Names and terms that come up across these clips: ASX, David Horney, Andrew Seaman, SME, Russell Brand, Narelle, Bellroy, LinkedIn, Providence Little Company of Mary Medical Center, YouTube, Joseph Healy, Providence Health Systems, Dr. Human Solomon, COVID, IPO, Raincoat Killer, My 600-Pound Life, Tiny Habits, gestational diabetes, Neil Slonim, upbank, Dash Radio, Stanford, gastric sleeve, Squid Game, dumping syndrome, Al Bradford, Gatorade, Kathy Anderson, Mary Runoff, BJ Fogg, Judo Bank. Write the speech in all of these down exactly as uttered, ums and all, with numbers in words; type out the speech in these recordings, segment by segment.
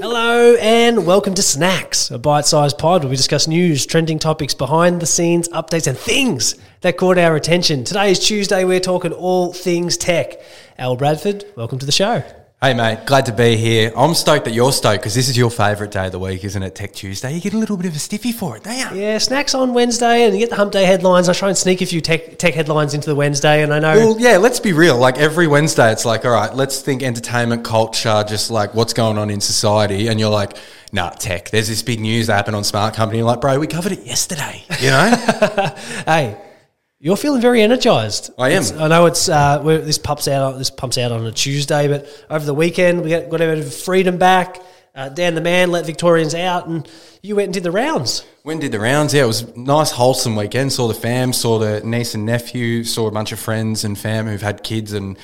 Hello and welcome to Snacks, a bite-sized pod where we discuss news, trending topics, behind the scenes, updates and things that caught our attention. Today is Tuesday, we're talking all things tech. Al Bradford, welcome to the show. Hey mate, glad to be here. I'm stoked that you're stoked because this is your favourite day of the week, isn't it? Tech Tuesday. You get a little bit of a stiffy for it, don't you? Yeah, snacks on Wednesday and you get the hump day headlines. I try and sneak a few tech tech headlines into the Wednesday and I know... Well, yeah, let's be real. Like every Wednesday it's like, all right, let's think entertainment, culture, just like what's going on in society and you're like... Nah, tech. There's this big news happening on Smart Company. You're like, bro, we covered it yesterday, you know? Hey, you're feeling very energised. I am. It's, I know it's uh, we're, this pumps out this pumps out on a Tuesday, but over the weekend we got, got a bit of freedom back. Uh, Dan the man let Victorians out, and you went and did the rounds. Went and did the rounds. Yeah, it was a nice, wholesome weekend. Saw the fam, saw the niece and nephew, saw a bunch of friends and fam who've had kids and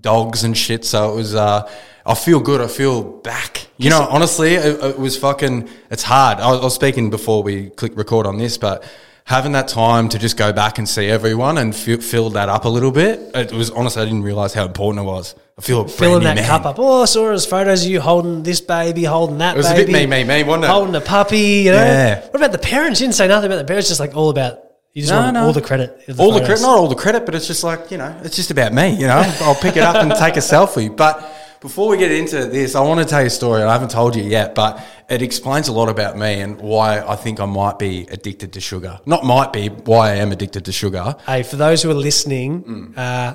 dogs and shit. So it was. Uh, I feel good. I feel back. You know, honestly, it, it was fucking. It's hard. I was, I was speaking before we click record on this, but having that time to just go back and see everyone and f- fill that up a little bit. It was honestly, I didn't realise how important it was. I feel a filling that man. Cup up. Oh, I saw his photos of you holding this baby, holding that baby. It was baby, a bit me, me, me, wasn't it? Holding a puppy, you know. Yeah. What about the parents? You didn't say nothing about the parents. Just like all about you. Just no, want no. all the credit. The all photos. the credit, not all the credit, but it's just like you know, it's just about me. You know, I'll pick it up and take a selfie. But before we get into this, I want to tell you a story, and I haven't told you yet, but it explains a lot about me and why I think I might be addicted to sugar. Not might be, why I am addicted to sugar. Hey, for those who are listening. Mm. Uh,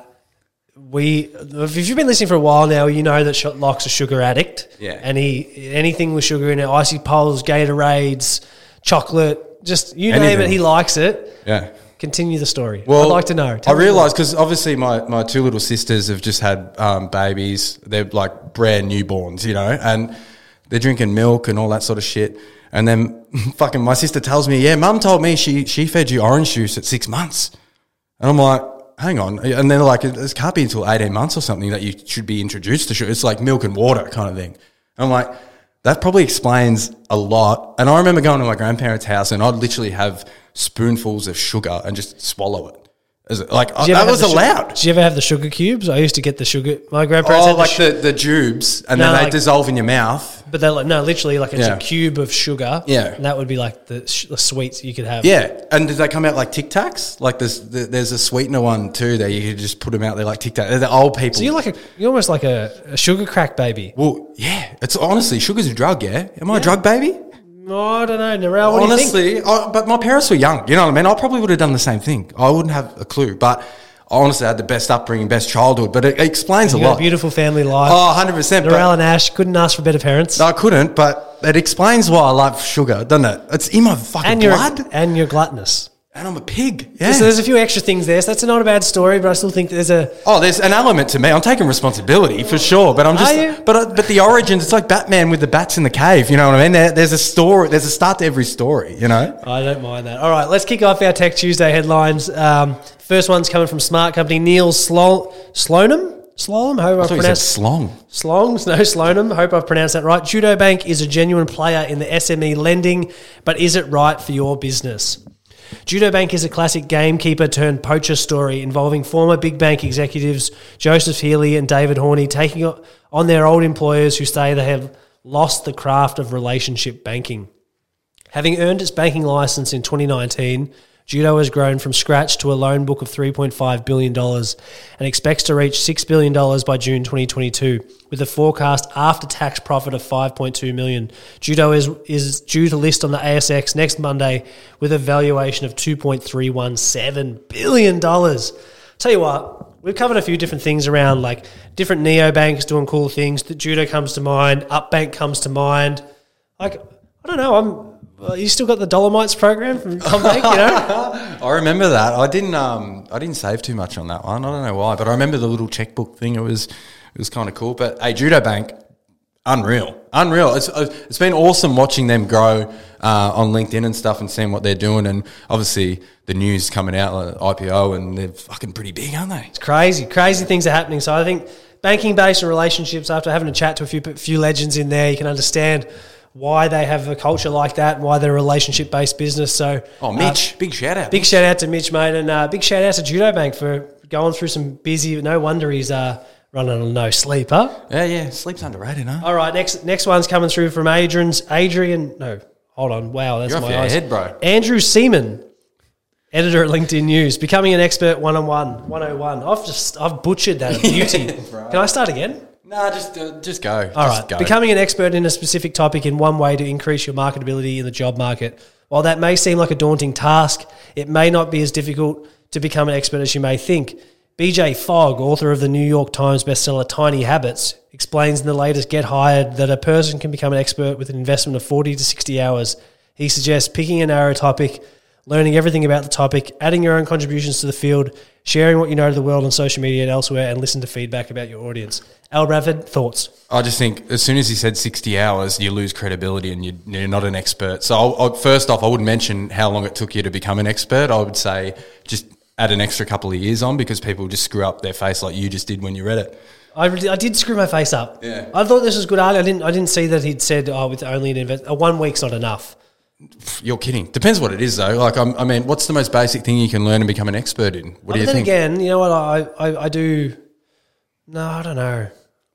We, if you've been listening for a while now, you know that Locke's a sugar addict. Yeah. And he, anything with sugar in it, icy poles, Gatorades, chocolate, just you Anything. name it, he likes it. Yeah. Continue the story. Well, I'd like to know. Tell I realised because obviously my, my two little sisters have just had um, babies. They're like brand newborns, you know, and they're drinking milk and all that sort of shit. And then fucking my sister tells me, yeah, mum told me she, she fed you orange juice at six months. And I'm like, hang on, and then like it can't be until eighteen months or something that you should be introduced to sugar. It's like milk and water kind of thing. I'm like, that probably explains a lot. And I remember going to my grandparents' house and I'd literally have spoonfuls of sugar and just swallow it. Like I, that was allowed. Sugar, did you ever have the sugar cubes? I used to get the sugar. My grandparents oh, had like the, the, the tubes, and no, then they like, dissolve in your mouth. But they're like no, literally like it's yeah. a cube of sugar. Yeah, and that would be like the, the sweets you could have. Yeah, and did they come out like Tic Tacs? Like there's the, there's a sweetener one too. There you could just put them out there like Tic Tacs. They're the old people. So you're like a, you're almost like a, a sugar crack baby. Well, yeah, it's honestly sugar's a drug. Yeah, am I yeah. a drug baby? I don't know, Narelle, what Honestly, do you think? I, but my parents were young, you know what I mean? I probably would have done the same thing. I wouldn't have a clue, but I honestly had the best upbringing, best childhood, but it, it explains a lot. A beautiful family life. Oh, one hundred percent. Narelle and Ash, couldn't ask for better parents. No, I couldn't, but it explains why I love sugar, doesn't it? It's in my fucking and blood. And you're gluttonous. And I'm a pig. Yeah. So there's a few extra things there. So that's not a bad story, but I still think there's a oh, there's an element to me. I'm taking responsibility for sure, but I'm just but I, but the origins. It's like Batman with the bats in the cave. You know what I mean? There, there's a story. There's a start to every story. You know. I don't mind that. All right, let's kick off our Tech Tuesday headlines. Um, first one's coming from Smart Company. Neil Slo- Slonim. Slonim, hope I, I pronounced Slong. Slongs, no Slonim. Hope I've pronounced that right. Judo Bank is a genuine player in the S M E lending, but is it right for your business? Judo Bank is a classic gamekeeper-turned-poacher story involving former big bank executives Joseph Healy and David Horney taking on their old employers who say they have lost the craft of relationship banking. Having earned its banking license in twenty nineteen, Judo has grown from scratch to a loan book of three point five billion dollars and expects to reach six billion dollars by June twenty twenty-two, with a forecast after-tax profit of five point two million dollars. Judo is, is due to list on the A S X next Monday with a valuation of two point three one seven billion dollars. Tell you what, we've covered a few different things around, like different neobanks doing cool things. The Judo comes to mind, Upbank comes to mind. Like, I don't know, I'm... Well, you still got the Dolomites program from Combank, you know? I remember that. I didn't um, I didn't save too much on that one. I don't know why, but I remember the little checkbook thing. It was it was kind of cool. But, hey, Judo Bank, unreal. Unreal. It's It's been awesome watching them grow uh, on LinkedIn and stuff and seeing what they're doing. And, obviously, the news coming out, like I P O, and they're fucking pretty big, aren't they? It's crazy. Crazy things are happening. So, I think banking-based and relationships, after having a chat to a few few legends in there, you can understand – why they have a culture like that and why they're a relationship-based business. So, Oh, Mitch, uh, big shout-out. Big shout-out to Mitch, mate, and uh, big shout-out to Judo Bank for going through some busy – no wonder he's uh, running on no sleep, huh? Yeah, yeah. Sleep's underrated, huh? All right, next next one's coming through from Adrian's. Adrian, no, hold on. Wow, that's You're my off your eyes. Head, bro. Andrew Seaman, editor at LinkedIn News, becoming an expert one-on-one, one oh one. I've just I've butchered that beauty. Bro. Can I start again? Nah, just uh, just go. All just right. Go. Becoming an expert in a specific topic in one way to increase your marketability in the job market. While that may seem like a daunting task, it may not be as difficult to become an expert as you may think. B J Fogg, author of the New York Times bestseller Tiny Habits, explains in the latest Get Hired that a person can become an expert with an investment of forty to sixty hours. He suggests picking a narrow topic, learning everything about the topic, adding your own contributions to the field, sharing what you know to the world on social media and elsewhere, and listen to feedback about your audience. Al Bradford, thoughts? I just think as soon as he said sixty hours, you lose credibility and you, you're not an expert. So I'll, I'll, first off, I wouldn't mention how long it took you to become an expert. I would say just add an extra couple of years on because people just screw up their face like you just did when you read it. I, really, I did screw my face up. Yeah, I thought this was good. I didn't I didn't see that he'd said, oh, with only an invest- oh, one week's not enough. You're kidding. Depends what it is, though. Like, I'm, I mean, what's the most basic thing you can learn and become an expert in? What do you think? Then again, you know what? I, I, I do. No, I don't know.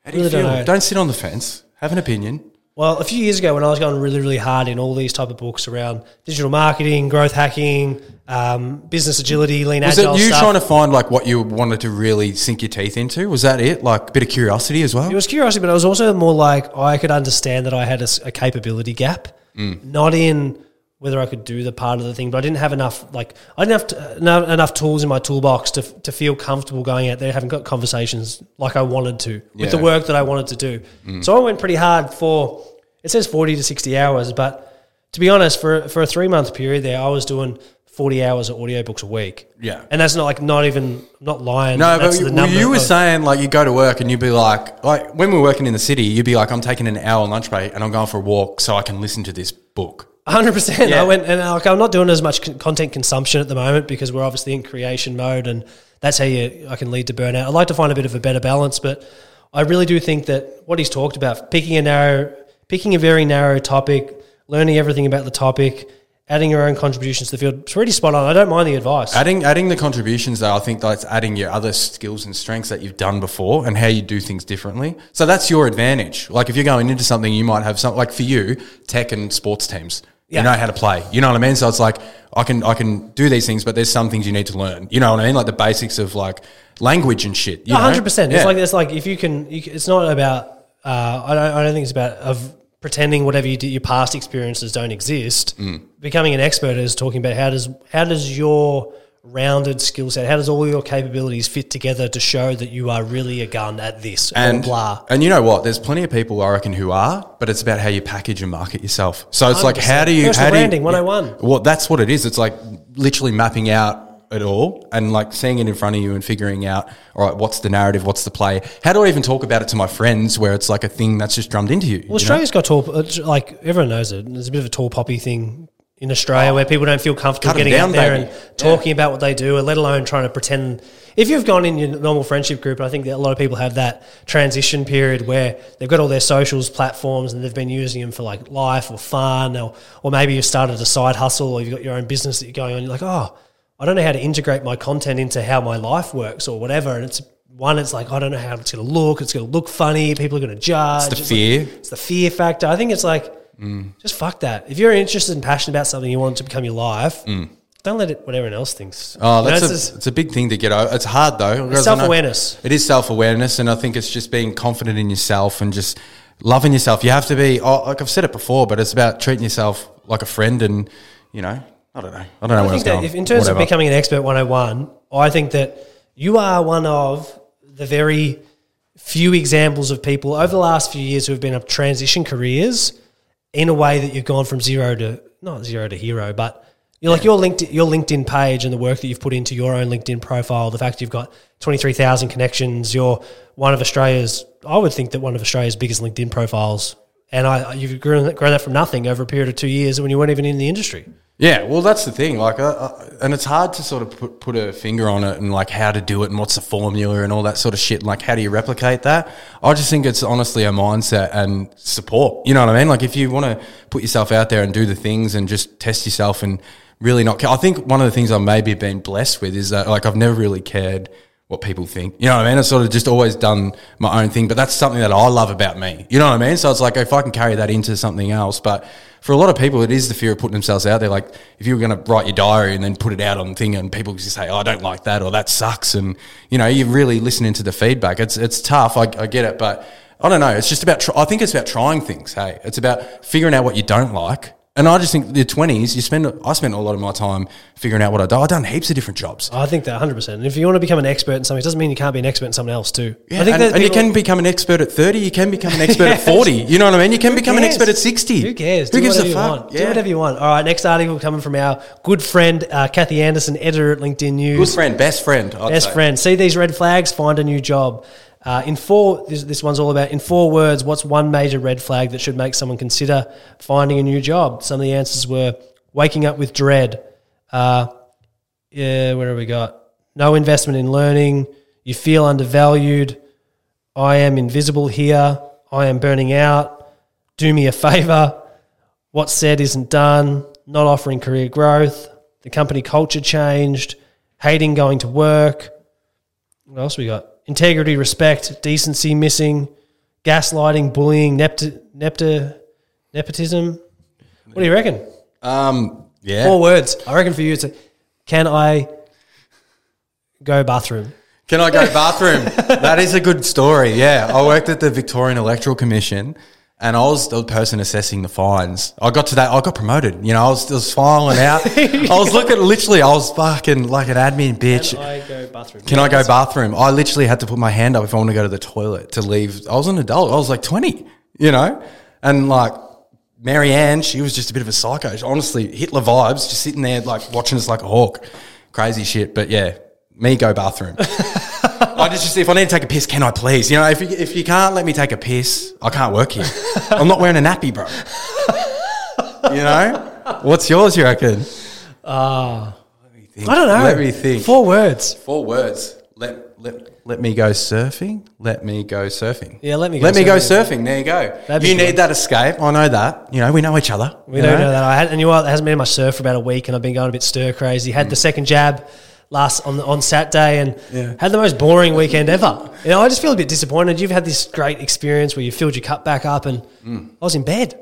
How do you feel? Don't, don't sit on the fence. Have an opinion. Well, a few years ago when I was going really, really hard in all these type of books around digital marketing, growth hacking, um, business agility, lean agile stuff. Was it you trying to find like what you wanted to really sink your teeth into? Was that it? Like a bit of curiosity as well? It was curiosity, but it was also more like I could understand that I had a, a capability gap, mm. not in whether I could do the part of the thing, but I didn't have enough like I didn't have to, not enough tools in my toolbox to to feel comfortable going out there having got conversations like I wanted to with yeah. the work that I wanted to do. Mm. So I went pretty hard for, it says forty to sixty hours, but to be honest, for for a three-month period there, I was doing forty hours of audiobooks a week. Yeah. And that's not like not even, not lying. No, that's but the number you were of, saying like you go to work and you'd be like, like when we were working in the city, you'd be like, I'm taking an hour lunch break and I'm going for a walk so I can listen to this book. one hundred percent. Yeah. I went and like, I'm not doing as much content consumption at the moment because we're obviously in creation mode and that's how you I can lead to burnout. I'd like to find a bit of a better balance, but I really do think that what he's talked about, picking a narrow, picking a very narrow topic, learning everything about the topic, adding your own contributions to the field, it's really spot on. I don't mind the advice. Adding adding the contributions, though, I think that's adding your other skills and strengths that you've done before and how you do things differently. So that's your advantage. Like if you're going into something, you might have something like for you, tech and sports teams. Yeah. You know how to play. You know what I mean? So it's like I can I can do these things, but there's some things you need to learn. You know what I mean? Like the basics of like language and shit. You one hundred percent. Know? It's yeah. like it's like if you can. You, it's not about. Uh, I don't. I don't think it's about of pretending whatever you do, your past experiences don't exist. Mm. Becoming an expert is talking about how does how does your rounded skill set, how does all your capabilities fit together to show that you are really a gun at this and blah. And you know what? There's plenty of people I reckon who are, but it's about how you package and market yourself. So it's one hundred percent. Like how do you personal how branding do you, one oh one. Well, that's what it is. It's like literally mapping out it all and like seeing it in front of you and figuring out, all right, what's the narrative, what's the play? How do I even talk about it to my friends where it's like a thing that's just drummed into you? Well, you Australia's know? Got tall, like everyone knows it. There's a bit of a tall poppy thing in Australia, oh, where people don't feel comfortable getting down, out there baby. And talking yeah. about what they do, and let alone trying to pretend. If you've gone in your normal friendship group, and I think that a lot of people have that transition period where they've got all their socials platforms and they've been using them for like life or fun, or, or maybe you've started a side hustle or you've got your own business that you're going on. You're like, oh, I don't know how to integrate my content into how my life works or whatever. And it's one, it's like, I don't know how it's going to look. It's going to look funny. People are going to judge. It's the it's fear. Like, it's the fear factor. I think it's like, Mm. just fuck that. If you're interested and passionate about something you want to become your life, mm. don't let it what everyone else thinks. Oh, that's you know, it's, a, it's a big thing to get over. It's hard though. It's self-awareness. It is self-awareness, and I think it's just being confident in yourself and just loving yourself. You have to be, oh, like I've said it before, but it's about treating yourself like a friend and, you know, I don't know. I don't know I where it's going. If, in terms Whatever. Of becoming an expert one oh one, I think that you are one of the very few examples of people over the last few years who have been up transition careers in a way that you've gone from zero to not zero to hero, but you're yeah. like your LinkedIn, your LinkedIn page and the work that you've put into your own LinkedIn profile, the fact you've got twenty-three thousand connections, you're one of Australia's, I would think that one of Australia's biggest LinkedIn profiles, and I, you've grown, grown that from nothing over a period of two years when you weren't even in the industry. Yeah, well, that's the thing. Like, uh, uh, and it's hard to sort of put, put a finger on it and like how to do it and what's the formula and all that sort of shit. And like, how do you replicate that? I just think it's honestly a mindset and support. You know what I mean? Like, if you want to put yourself out there and do the things and just test yourself and really not care. I think one of the things I maybe been blessed with is that like I've never really cared what people think. You know what I mean? I've sort of just always done my own thing, but that's something that I love about me. You know what I mean? So it's like, if I can carry that into something else. But for a lot of people, it is the fear of putting themselves out there. Like, if you were going to write your diary and then put it out on thing and people just say, oh, I don't like that, or that sucks. And, you know, you're really listening to the feedback. It's it's tough. I, I get it. But I don't know. It's just about, tr- I think it's about trying things. Hey, it's about figuring out what you don't like. And I just think the twenties, you spend. I spent a lot of my time figuring out what I do. I've done heaps of different jobs. I think that one hundred percent. And if you want to become an expert in something, it doesn't mean you can't be an expert in something else too. Yeah, I think and, and you can become an expert at thirty. You can become an expert yes. at forty. You know what I mean? You can Who become cares? an expert at sixty. Who cares? Who do gives a fuck? Yeah. Do whatever you want. All right, next article coming from our good friend, uh, Kathy Anderson, editor at LinkedIn News. Good friend, best friend. I'd best say. friend. See these red flags? Find a new job. Uh, in four, this, this one's all about, in four words, what's one major red flag that should make someone consider finding a new job? Some of the answers were waking up with dread. Uh, yeah, where have we got? No investment in learning. You feel undervalued. I am invisible here. I am burning out. Do me a favour. What's said isn't done. Not offering career growth. The company culture changed. Hating going to work. What else we got? Integrity, respect, decency missing, gaslighting, bullying, nepti- nepti- nepotism. What do you reckon? Um, yeah. Four words. I reckon for you it's a, can I go bathroom? Can I go bathroom? That is a good story, yeah. I worked at the Victorian Electoral Commission and I was the person assessing the fines. I got to that. I got promoted. You know, I was, I was filing out. I was looking, literally, I was fucking like an admin bitch. Can I go bathroom? Can yeah, I go bathroom? I literally had to put my hand up if I want to go to the toilet to leave. I was an adult. I was like twenty, you know? And like Mary Ann, she was just a bit of a psycho. She, honestly, Hitler vibes, just sitting there like watching us like a hawk. Crazy shit. But yeah, me go bathroom. I just, just if I need to take a piss, can I please? You know, if you, if you can't let me take a piss, I can't work here. I'm not wearing a nappy, bro. You know, what's yours? You reckon? Ah, uh, I don't know. Let me think. Four words. Four words. Let let let me go surfing. Let me go surfing. Yeah, let me. Go let surfing. me go surfing. There you go. That'd you need fun. that escape. I know that. You know, we know each other. We don't know? know that. I had, and you know, it hasn't been in my surf for about a week, and I've been going a bit stir crazy. Had mm. the second jab. Last on on Saturday and yeah. had the most boring weekend ever. You know, I just feel a bit disappointed. You've had this great experience where you filled your cup back up and mm. I was in bed.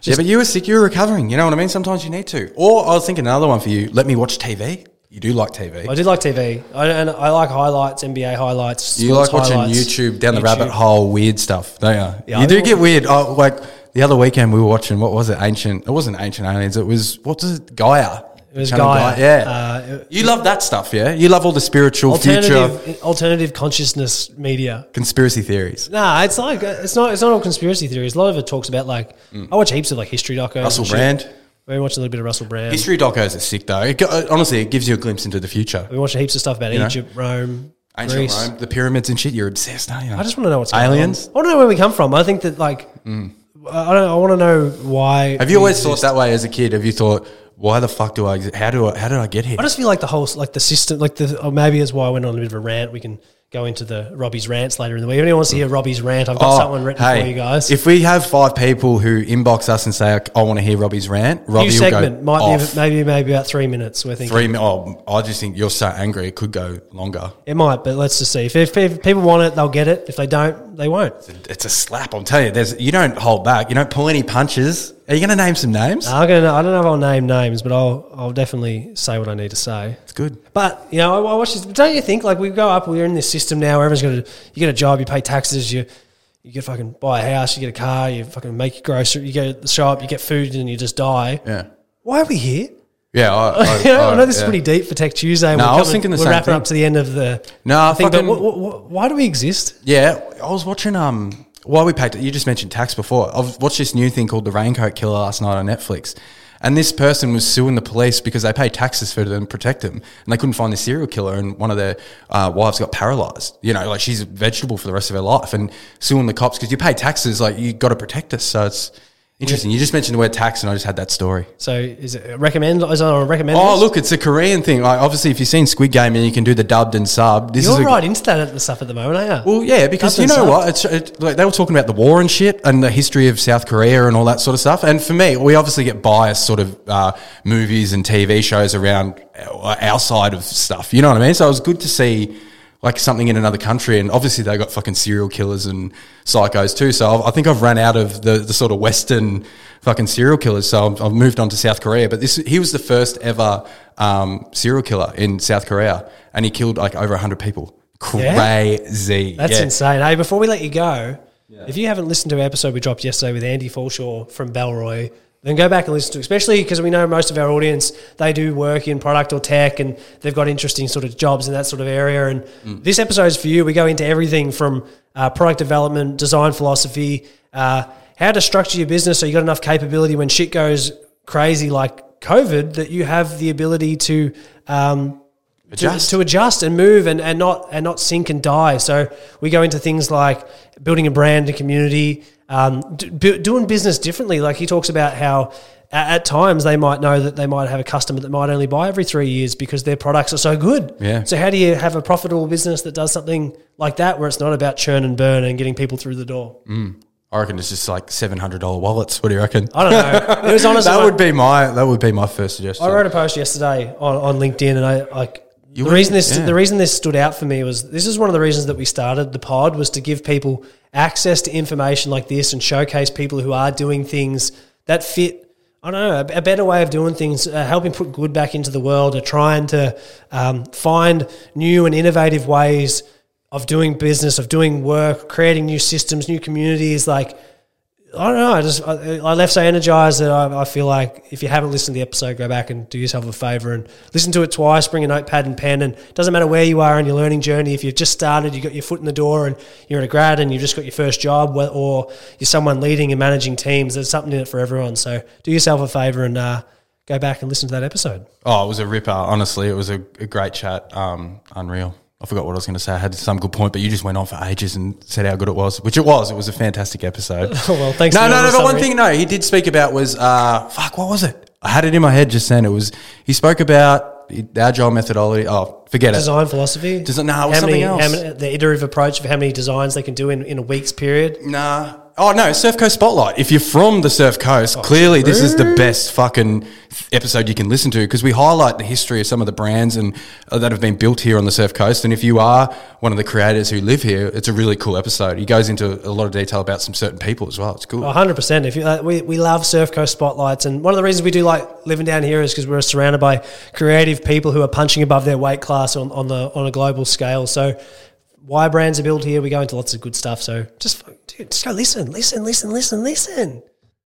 Just yeah, but you were sick. You were recovering. You know what I mean? Sometimes you need to. Or I was thinking another one for you. Let me watch T V. You do like T V. I do like T V. I, and I like highlights, N B A highlights. You like watching highlights. YouTube, down the YouTube. rabbit hole, weird stuff. Don't you? Yeah, you I do get weird. Oh, like the other weekend we were watching, what was it? Ancient. It wasn't Ancient Aliens. It was, what was it? Gaia. It was Gaia. Guy. Yeah. Uh, you love that stuff, yeah? You love all the spiritual alternative, future. Alternative consciousness media. Conspiracy theories. Nah, it's like, it's not It's not all conspiracy theories. A lot of it talks about like, mm. I watch heaps of like history docos. Russell Brand. We watch a little bit of Russell Brand. History docos are sick though. It, honestly, it gives you a glimpse into the future. We watch heaps of stuff about you Egypt, know? Rome, Ancient Greece. Rome, the pyramids and shit. You're obsessed, aren't you? I just want to know what's going Aliens? on. Aliens? I want to know where we come from. I think that like, mm. I, don't, I want to know why. Have you always exist. thought that way as a kid? Have you thought... Why the fuck do I? How do I? How did I get here? I just feel like the whole, like the system, like the. Or maybe that's why I went on a bit of a rant. We can go into the Robbie's rants later in the week. If anyone wants to hear Robbie's rant, I've got oh, someone written hey, for you guys. If we have five people who inbox us and say, "I want to hear Robbie's rant," Robbie New segment will go might off. be maybe maybe about three minutes. We're thinking three. Oh, I just think you're so angry. It could go longer. It might, but let's just see. If, if, if people want it, they'll get it. If they don't, they won't. It's a, it's a slap. I'm telling you. There's you don't hold back. You don't pull any punches. Are you going to name some names? I'm gonna, I don't know if I'll name names, but I'll I'll definitely say what I need to say. It's good. But, you know, I, I watch this. Don't you think, like, we go up, we're in this system now where everyone's going to, you get a job, you pay taxes, you you get fucking buy a house, you get a car, you fucking make your grocery, you go to the shop, you get food and you just die. Yeah. Why are we here? Yeah. I, I, you know, I, I know this yeah. is pretty deep for Tech Tuesday. No, we're I was thinking the same thing. We're wrapping up to the end of the no, thing, fucking, but w- w- why do we exist? Yeah. I was watching... um. Why we paid? You just mentioned tax before. I've watched this new thing called The Raincoat Killer last night on Netflix, and this person was suing the police because they pay taxes for them, protect them, and they couldn't find the serial killer. And one of their uh, wives got paralyzed. You know, like she's a vegetable for the rest of her life, and suing the cops because you pay taxes, like you got to protect us. So it's interesting. Yeah. You just mentioned the word tax, and I just had that story. So is it recommend? Is it on a recommend? Oh, list? Look, it's a Korean thing. Like obviously, if you've seen Squid Game, and you can do the dubbed and subbed. This You're is right g- into that the stuff at the moment, aren't you? Well, yeah, because dubbed you know what? It's, it, like, they were talking about the war and shit, and the history of South Korea and all that sort of stuff. And for me, we obviously get biased sort of uh, movies and T V shows around our side of stuff. You know what I mean? So it was good to see like something in another country, and obviously they got fucking serial killers and psychos too. So I've, I think I've run out of the, the sort of Western fucking serial killers. So I've, I've moved on to South Korea. But this, he was the first ever um, serial killer in South Korea, and he killed like over a hundred people. Crazy! Yeah. That's yeah. insane. Hey, before we let you go, yeah. if you haven't listened to an episode we dropped yesterday with Andy Falshaw from Bellroy, then go back and listen to it, especially because we know most of our audience, they do work in product or tech and they've got interesting sort of jobs in that sort of area. And mm. this episode is for you. We go into everything from uh, product development, design philosophy, uh, how to structure your business so you've got enough capability when shit goes crazy like COVID that you have the ability to um, adjust. To, to adjust and move and, and, not, and not sink and die. So we go into things like building a brand and community, Um, do, doing business differently. Like he talks about how at, at times they might know that they might have a customer that might only buy every three years because their products are so good. Yeah. So how do you have a profitable business that does something like that where it's not about churn and burn and getting people through the door? Mm. I reckon it's just like seven hundred dollars wallets. What do you reckon? I don't know. It was honestly that would be my that would be my first suggestion. I wrote a post yesterday on, on LinkedIn, and I like the reason this yeah. the reason this stood out for me was this is one of the reasons that we started the pod, was to give people access to information like this and showcase people who are doing things that fit, I don't know, a better way of doing things, uh, helping put good back into the world, or trying to um, find new and innovative ways of doing business, of doing work, creating new systems, new communities. Like, I don't know, I just I, I left so energized that I, I feel like if you haven't listened to the episode, go back and do yourself a favor and listen to it twice. Bring a notepad and pen, and it doesn't matter where you are on your learning journey. If you've just started, you got your foot in the door and you're a grad and you've just got your first job, or you're someone leading and managing teams, there's something in it for everyone. So do yourself a favor and uh, go back and listen to that episode. Oh, it was a ripper. Honestly, it was a, a great chat. Um, unreal. I forgot what I was going to say. I had some good point, but you just went on for ages and said how good it was, which it was. It was a fantastic episode. Oh, well, thanks. No, for no, no. But one thing, no, he did speak about was uh, fuck. What was it? I had it in my head just then. It was he spoke about the agile methodology. Oh, forget design it. Design philosophy. Desi- no, nah, it was how something many, else. Many, the iterative approach of how many designs they can do in, in a week's period. Nah. Oh, no, Surf Coast Spotlight. If you're from the Surf Coast, oh, clearly true. This is the best fucking episode you can listen to, because we highlight the history of some of the brands and uh, that have been built here on the Surf Coast. And if you are one of the creators who live here, it's a really cool episode. He goes into a lot of detail about some certain people as well. It's cool. Oh, one hundred percent. If you, uh, we, we love Surf Coast Spotlights. And one of the reasons we do like living down here is because we're surrounded by creative people who are punching above their weight class on, on, the, on a global scale. So why brands are built here. We go into lots of good stuff. So just, dude, just go listen, listen, listen, listen, listen.